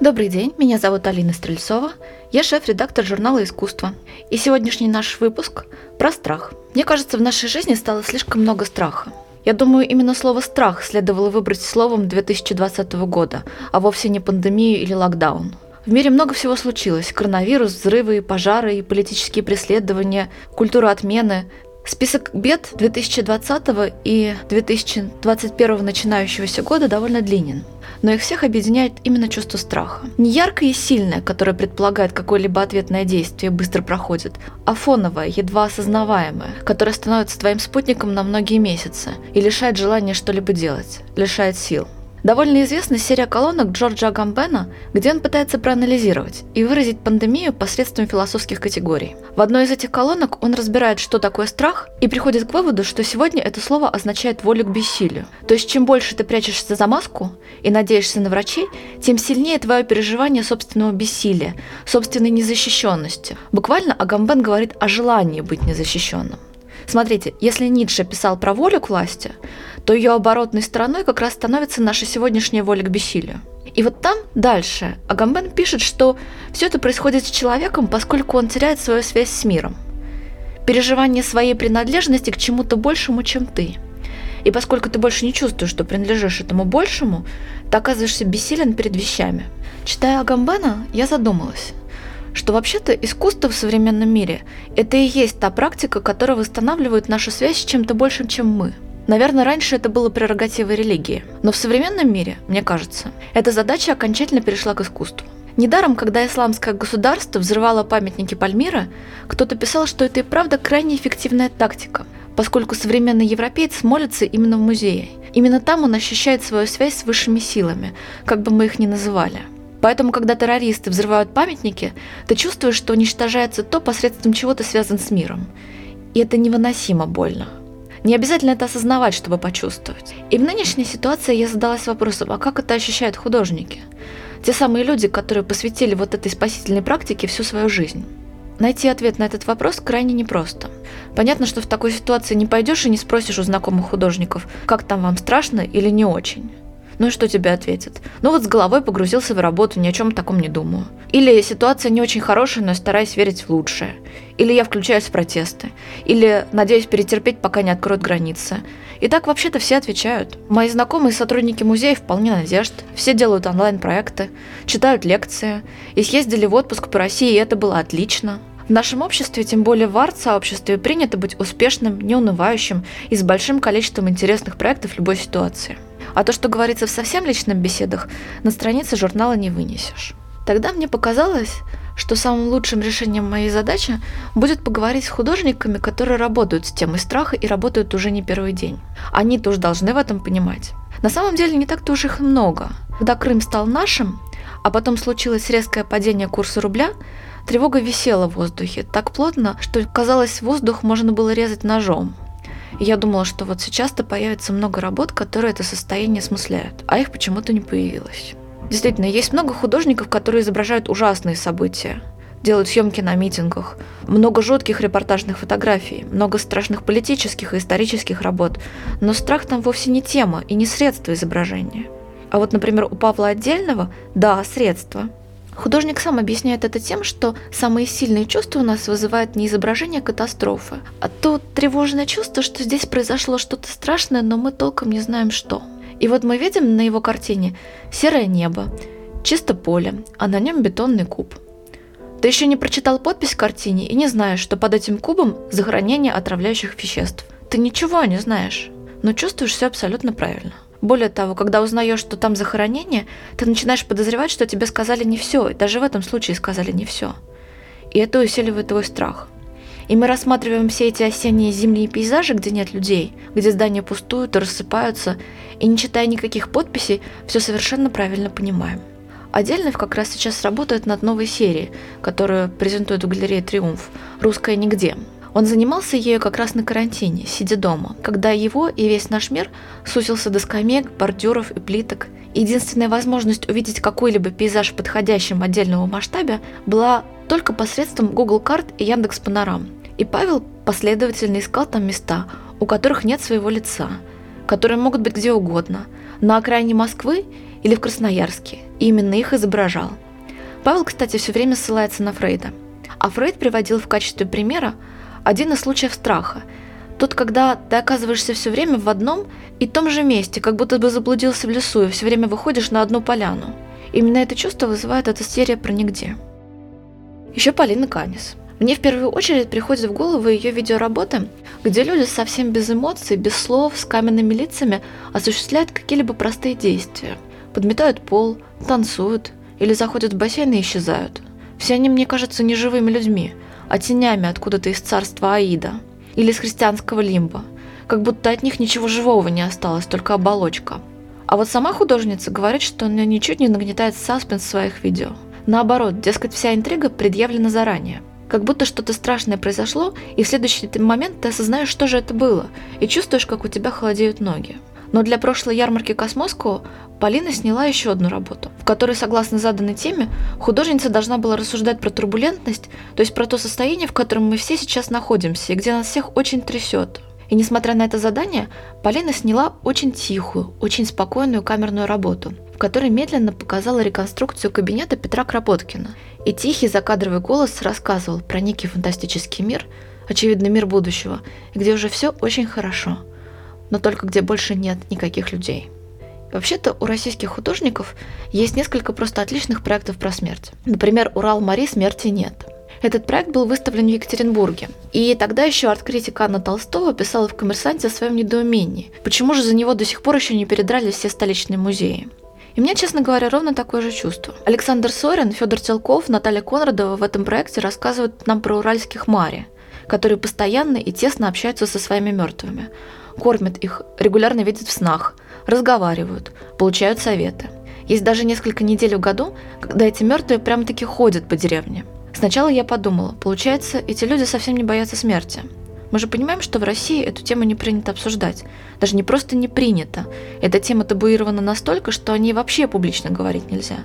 Добрый день, меня зовут Алина Стрельцова, я шеф-редактор журнала «Искусство». И сегодняшний наш выпуск про страх. Мне кажется, в нашей жизни стало слишком много страха. Я думаю, именно слово «страх» следовало выбрать словом 2020 года, а вовсе не пандемию или локдаун. В мире много всего случилось – коронавирус, взрывы, пожары и политические преследования, культура отмены. Список бед 2020 и 2021 начинающегося года довольно длинен, но их всех объединяет именно чувство страха. Не яркое и сильное, которое предполагает какое-либо ответное действие и быстро проходит, а фоновое, едва осознаваемое, которое становится твоим спутником на многие месяцы и лишает желания что-либо делать, лишает сил. Довольно известна серия колонок Джорджа Агамбена, где он пытается проанализировать и выразить пандемию посредством философских категорий. В одной из этих колонок он разбирает, что такое страх, и приходит к выводу, что сегодня это слово означает волю к бессилию. То есть чем больше ты прячешься за маску и надеешься на врачей, тем сильнее твое переживание собственного бессилия, собственной незащищенности. Буквально Агамбен говорит о желании быть незащищенным. Смотрите, если Ницше писал про волю к власти, то ее оборотной стороной как раз становится наша сегодняшняя воля к бессилию. И вот там дальше Агамбен пишет, что все это происходит с человеком, поскольку он теряет свою связь с миром, переживание своей принадлежности к чему-то большему, чем ты. И поскольку ты больше не чувствуешь, что принадлежишь этому большему, ты оказываешься бессилен перед вещами. Читая Агамбена, я задумалась, что вообще-то искусство в современном мире – это и есть та практика, которая восстанавливает нашу связь с чем-то большим, чем мы. Наверное, раньше это было прерогативой религии, но в современном мире, мне кажется, эта задача окончательно перешла к искусству. Недаром, когда исламское государство взрывало памятники Пальмира, кто-то писал, что это и правда крайне эффективная тактика, поскольку современный европеец молится именно в музее. Именно там он ощущает свою связь с высшими силами, как бы мы их ни называли. Поэтому, когда террористы взрывают памятники, ты чувствуешь, что уничтожается то, посредством чего ты связан с миром. И это невыносимо больно. Не обязательно это осознавать, чтобы почувствовать. И в нынешней ситуации я задалась вопросом, а как это ощущают художники? Те самые люди, которые посвятили вот этой спасительной практике всю свою жизнь. Найти ответ на этот вопрос крайне непросто. Понятно, что в такой ситуации не пойдешь и не спросишь у знакомых художников, как там вам страшно или не очень. Ну и что тебе ответят? Ну вот с головой погрузился в работу, ни о чем таком не думаю. Или ситуация не очень хорошая, но я стараюсь верить в лучшее. Или я включаюсь в протесты. Или надеюсь перетерпеть, пока не откроют границы. И так вообще-то все отвечают. Мои знакомые сотрудники музея вполне надежд. Все делают онлайн-проекты, читают лекции. И съездили в отпуск по России, и это было отлично. В нашем обществе, тем более в арт-сообществе, принято быть успешным, неунывающим и с большим количеством интересных проектов в любой ситуации. А то, что говорится в совсем личных беседах, на странице журнала не вынесешь. Тогда мне показалось, что самым лучшим решением моей задачи будет поговорить с художниками, которые работают с темой страха и работают уже не первый день. Они-то уж должны в этом понимать. На самом деле не так-то уж их много. Когда Крым стал нашим, а потом случилось резкое падение курса рубля, тревога висела в воздухе так плотно, что, казалось, воздух можно было резать ножом. И я думала, что вот сейчас-то появится много работ, которые это состояние осмысляют, а их почему-то не появилось. Действительно, есть много художников, которые изображают ужасные события, делают съемки на митингах, много жутких репортажных фотографий, много страшных политических и исторических работ, но страх там вовсе не тема и не средство изображения. А вот, например, у Павла Отдельного – да, средство. Художник сам объясняет это тем, что самые сильные чувства у нас вызывают не изображение катастрофы, а то тревожное чувство, что здесь произошло что-то страшное, но мы толком не знаем что. И вот мы видим на его картине серое небо, чисто поле, а на нем бетонный куб. Ты еще не прочитал подпись к картине и не знаешь, что под этим кубом захоронение отравляющих веществ. Ты ничего не знаешь, но чувствуешь все абсолютно правильно. Более того, когда узнаешь, что там захоронение, ты начинаешь подозревать, что тебе сказали не все, и даже в этом случае сказали не все. И это усиливает твой страх. И мы рассматриваем все эти осенние и зимние пейзажи, где нет людей, где здания пустуют и рассыпаются, и не читая никаких подписей, все совершенно правильно понимаем. Отдельно как раз сейчас работает над новой серией, которую презентует в галерее «Триумф» «Русская нигде». Он занимался ею как раз на карантине, сидя дома, когда его и весь наш мир сусился до скамеек, бордюров и плиток. Единственная возможность увидеть какой-либо пейзаж в подходящем отдельного масштабе была только посредством Google Card и Яндекс.Панорам. И Павел последовательно искал там места, у которых нет своего лица, которые могут быть где угодно, на окраине Москвы или в Красноярске, и именно их изображал. Павел, кстати, все время ссылается на Фрейда. А Фрейд приводил в качестве примера один из случаев страха. Тот, когда ты оказываешься все время в одном и том же месте, как будто бы заблудился в лесу и все время выходишь на одну поляну. Именно это чувство вызывает эта серия про нигде. Еще Полина Канис. Мне в первую очередь приходят в голову ее видеоработы, где люди совсем без эмоций, без слов, с каменными лицами осуществляют какие-либо простые действия. Подметают пол, танцуют или заходят в бассейн и исчезают. Все они, мне кажется, не живыми людьми, а тенями откуда-то из царства Аида или из христианского лимба, как будто от них ничего живого не осталось, только оболочка. А вот сама художница говорит, что она ничуть не нагнетает саспенс в своих видео. Наоборот, дескать, вся интрига предъявлена заранее. Как будто что-то страшное произошло, и в следующий момент ты осознаешь, что же это было, и чувствуешь, как у тебя холодеют ноги. Но для прошлой ярмарки Космоску Полина сняла еще одну работу, в которой, согласно заданной теме, художница должна была рассуждать про турбулентность, то есть про то состояние, в котором мы все сейчас находимся, и где нас всех очень трясет. И несмотря на это задание, Полина сняла очень тихую, очень спокойную камерную работу, в которой медленно показала реконструкцию кабинета Петра Кропоткина. И тихий закадровый голос рассказывал про некий фантастический мир, очевидно, мир будущего, где уже все очень хорошо, но только где больше нет никаких людей. Вообще-то у российских художников есть несколько просто отличных проектов про смерть. Например, «Урал-Мари. Смерти нет». Этот проект был выставлен в Екатеринбурге. И тогда еще арт-критик Анна Толстова писала в «Коммерсанте» о своем недоумении. Почему же за него до сих пор еще не передрались все столичные музеи? И мне, честно говоря, ровно такое же чувство. Александр Сорин, Федор Телков, Наталья Конрадова в этом проекте рассказывают нам про уральских мари, которые постоянно и тесно общаются со своими мертвыми, кормят их, регулярно видят в снах, разговаривают, получают советы. Есть даже несколько недель в году, когда эти мертвые прямо-таки ходят по деревне. Сначала я подумала, получается, эти люди совсем не боятся смерти. Мы же понимаем, что в России эту тему не принято обсуждать. Даже не просто не принято. Эта тема табуирована настолько, что о ней вообще публично говорить нельзя.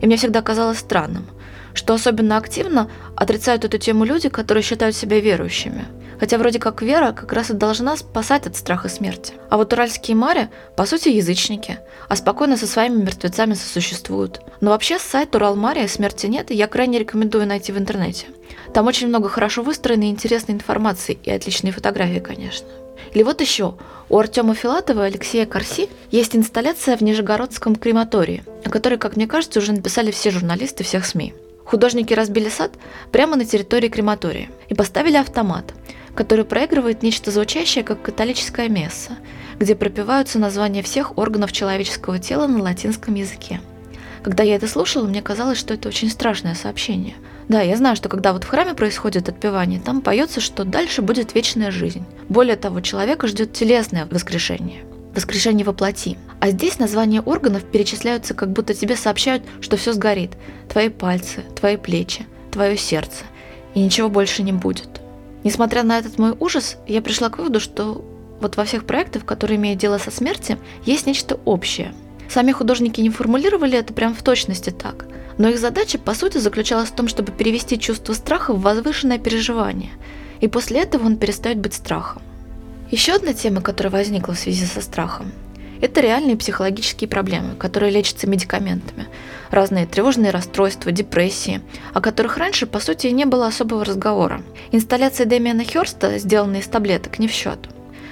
И мне всегда казалось странным, что особенно активно отрицают эту тему люди, которые считают себя верующими. Хотя вроде как вера как раз и должна спасать от страха смерти. А вот уральские мари, по сути, язычники, а спокойно со своими мертвецами сосуществуют. Но вообще сайт «Урал-Мари. Смерти нет» я крайне рекомендую найти в интернете. Там очень много хорошо выстроенной и интересной информации, и отличные фотографии, конечно. Или вот еще, у Артема Филатова и Алексея Корси есть инсталляция в Нижегородском крематории, о которой, как мне кажется, уже написали все журналисты всех СМИ. Художники разбили сад прямо на территории крематория и поставили автомат, который проигрывает нечто звучащее, как католическая месса, где пропеваются названия всех органов человеческого тела на латинском языке. Когда я это слушала, мне казалось, что это очень страшное сообщение. Да, я знаю, что когда вот в храме происходит отпевание, там поется, что дальше будет вечная жизнь. Более того, человека ждет телесное воскрешение. Воскрешение во плоти. А здесь названия органов перечисляются, как будто тебе сообщают, что все сгорит. Твои пальцы, твои плечи, твое сердце. И ничего больше не будет. Несмотря на этот мой ужас, я пришла к выводу, что вот во всех проектах, которые имеют дело со смертью, есть нечто общее. Сами художники не формулировали это прям в точности так, но их задача, по сути, заключалась в том, чтобы перевести чувство страха в возвышенное переживание, и после этого он перестает быть страхом. Еще одна тема, которая возникла в связи со страхом, это реальные психологические проблемы, которые лечатся медикаментами, разные тревожные расстройства, депрессии, о которых раньше, по сути, не было особого разговора. Инсталляции Дэмиана Хёрста, сделанные из таблеток, не в счет.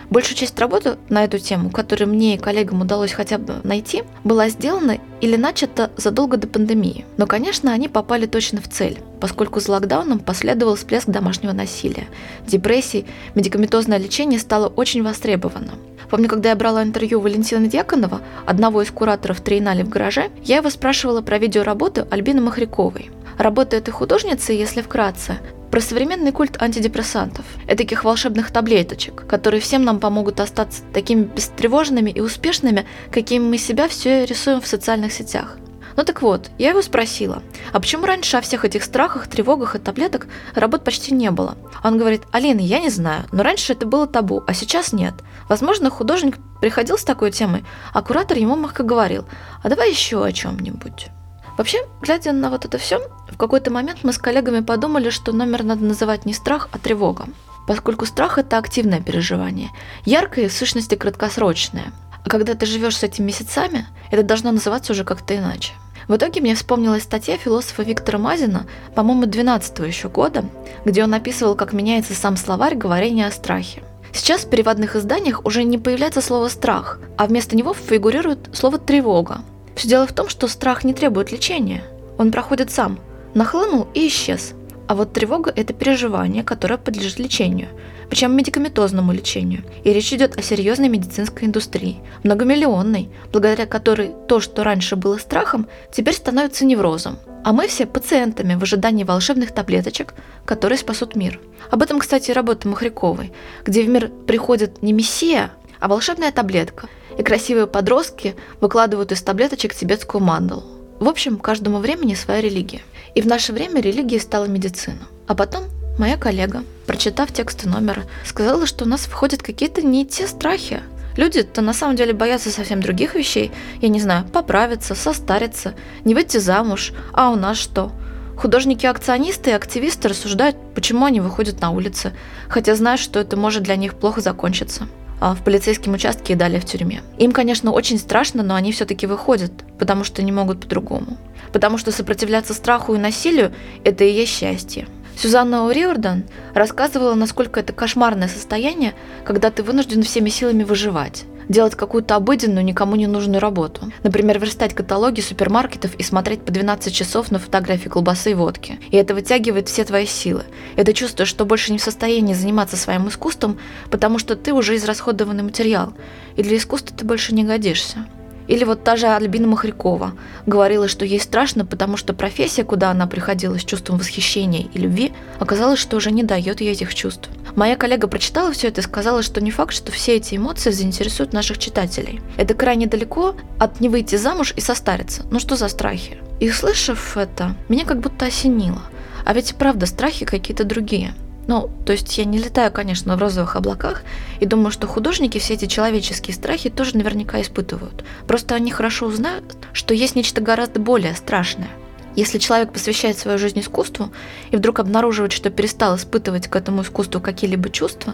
Большую часть работы на эту тему, которую мне и коллегам удалось хотя бы найти, была сделана или начата задолго до пандемии. Но, конечно, они попали точно в цель, поскольку за локдауном последовал всплеск домашнего насилия, депрессий, медикаментозное лечение стало очень востребовано. Помню, когда я брала интервью Валентина Дьяконова, одного из кураторов Триенали в гараже, я его спрашивала про видеоработу Альбины Махряковой. Работа этой художницы, если вкратце, про современный культ антидепрессантов, этаких волшебных таблеточек, которые всем нам помогут остаться такими бестревожными и успешными, какими мы себя все рисуем в социальных сетях. Ну так вот, я его спросила, а почему раньше о всех этих страхах, тревогах и таблеток работ почти не было? Он говорит: «Алина, я не знаю, но раньше это было табу, а сейчас нет. Возможно, художник приходил с такой темой, а куратор ему мягко говорил: а давай еще о чем-нибудь». Вообще, глядя на вот это все, в какой-то момент мы с коллегами подумали, что номер надо называть не страх, а тревога, поскольку страх – это активное переживание, яркое и в сущности краткосрочное. А когда ты живешь с этим месяцами, это должно называться уже как-то иначе. В итоге мне вспомнилась статья философа Виктора Мазина, по-моему, 12-го еще года, где он описывал, как меняется сам словарь говорения о страхе. Сейчас в переводных изданиях уже не появляется слово «страх», а вместо него фигурирует слово «тревога». Все дело в том, что страх не требует лечения. Он проходит сам, нахлынул и исчез. А вот тревога – это переживание, которое подлежит лечению, причем медикаментозному лечению. И речь идет о серьезной медицинской индустрии, многомиллионной, благодаря которой то, что раньше было страхом, теперь становится неврозом. А мы все пациентами в ожидании волшебных таблеточек, которые спасут мир. Об этом, кстати, работа Махряковой, где в мир приходит не мессия, а волшебная таблетка, и красивые подростки выкладывают из таблеточек тибетскую мандалу. В общем, каждому времени своя религия. И в наше время религией стала медицина. А потом моя коллега, прочитав тексты номера, сказала, что у нас входят какие-то не те страхи. Люди-то на самом деле боятся совсем других вещей. Я не знаю, поправиться, состариться, не выйти замуж. А у нас что? Художники-акционисты и активисты рассуждают, почему они выходят на улицы, хотя знают, что это может для них плохо закончиться. В полицейском участке и далее в тюрьме. Им, конечно, очень страшно, но они все-таки выходят, потому что не могут по-другому. Потому что сопротивляться страху и насилию – это и есть счастье. Сюзанна О'Риордан рассказывала, насколько это кошмарное состояние, когда ты вынужден всеми силами выживать, делать какую-то обыденную, никому не нужную работу. Например, верстать каталоги супермаркетов и смотреть по 12 часов на фотографии колбасы и водки. И это вытягивает все твои силы. И ты чувствуешь, что больше не в состоянии заниматься своим искусством, потому что ты уже израсходованный материал, и для искусства ты больше не годишься. Или вот та же Альбина Махрякова говорила, что ей страшно, потому что профессия, куда она приходила с чувством восхищения и любви, оказалось, что уже не дает ей этих чувств. Моя коллега прочитала все это и сказала, что не факт, что все эти эмоции заинтересуют наших читателей. Это крайне далеко от не выйти замуж и состариться. Ну что за страхи? И услышав это, меня как будто осенило. А ведь и правда страхи какие-то другие. Ну, то есть я не летаю, конечно, в розовых облаках и думаю, что художники все эти человеческие страхи тоже наверняка испытывают. Просто они хорошо узнают, что есть нечто гораздо более страшное. Если человек посвящает свою жизнь искусству и вдруг обнаруживает, что перестал испытывать к этому искусству какие-либо чувства,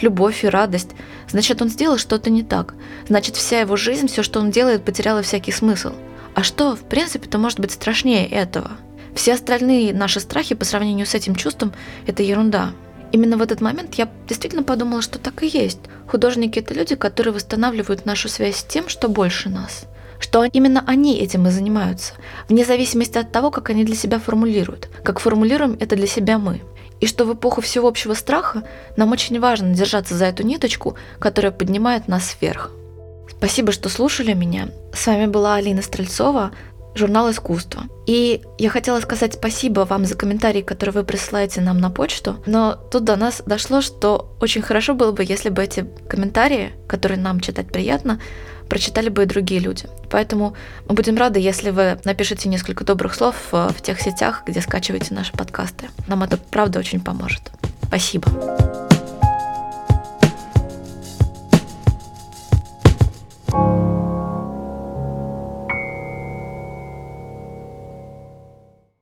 любовь и радость, значит, он сделал что-то не так. Значит, вся его жизнь, все, что он делает, потеряло всякий смысл. А что, в принципе-то, может быть страшнее этого? Все остальные наши страхи по сравнению с этим чувством – это ерунда. Именно в этот момент я действительно подумала, что так и есть. Художники – это люди, которые восстанавливают нашу связь с тем, что больше нас. Что именно они этим и занимаются, вне зависимости от того, как они для себя формулируют, как формулируем это для себя мы. И что в эпоху всеобщего страха нам очень важно держаться за эту ниточку, которая поднимает нас вверх. Спасибо, что слушали меня. С вами была Алина Стрельцова, журнал «Искусство». И я хотела сказать спасибо вам за комментарии, которые вы присылаете нам на почту, но тут до нас дошло, что очень хорошо было бы, если бы эти комментарии, которые нам читать приятно, прочитали бы и другие люди. Поэтому мы будем рады, если вы напишите несколько добрых слов в тех сетях, где скачиваете наши подкасты. Нам это правда очень поможет. Спасибо.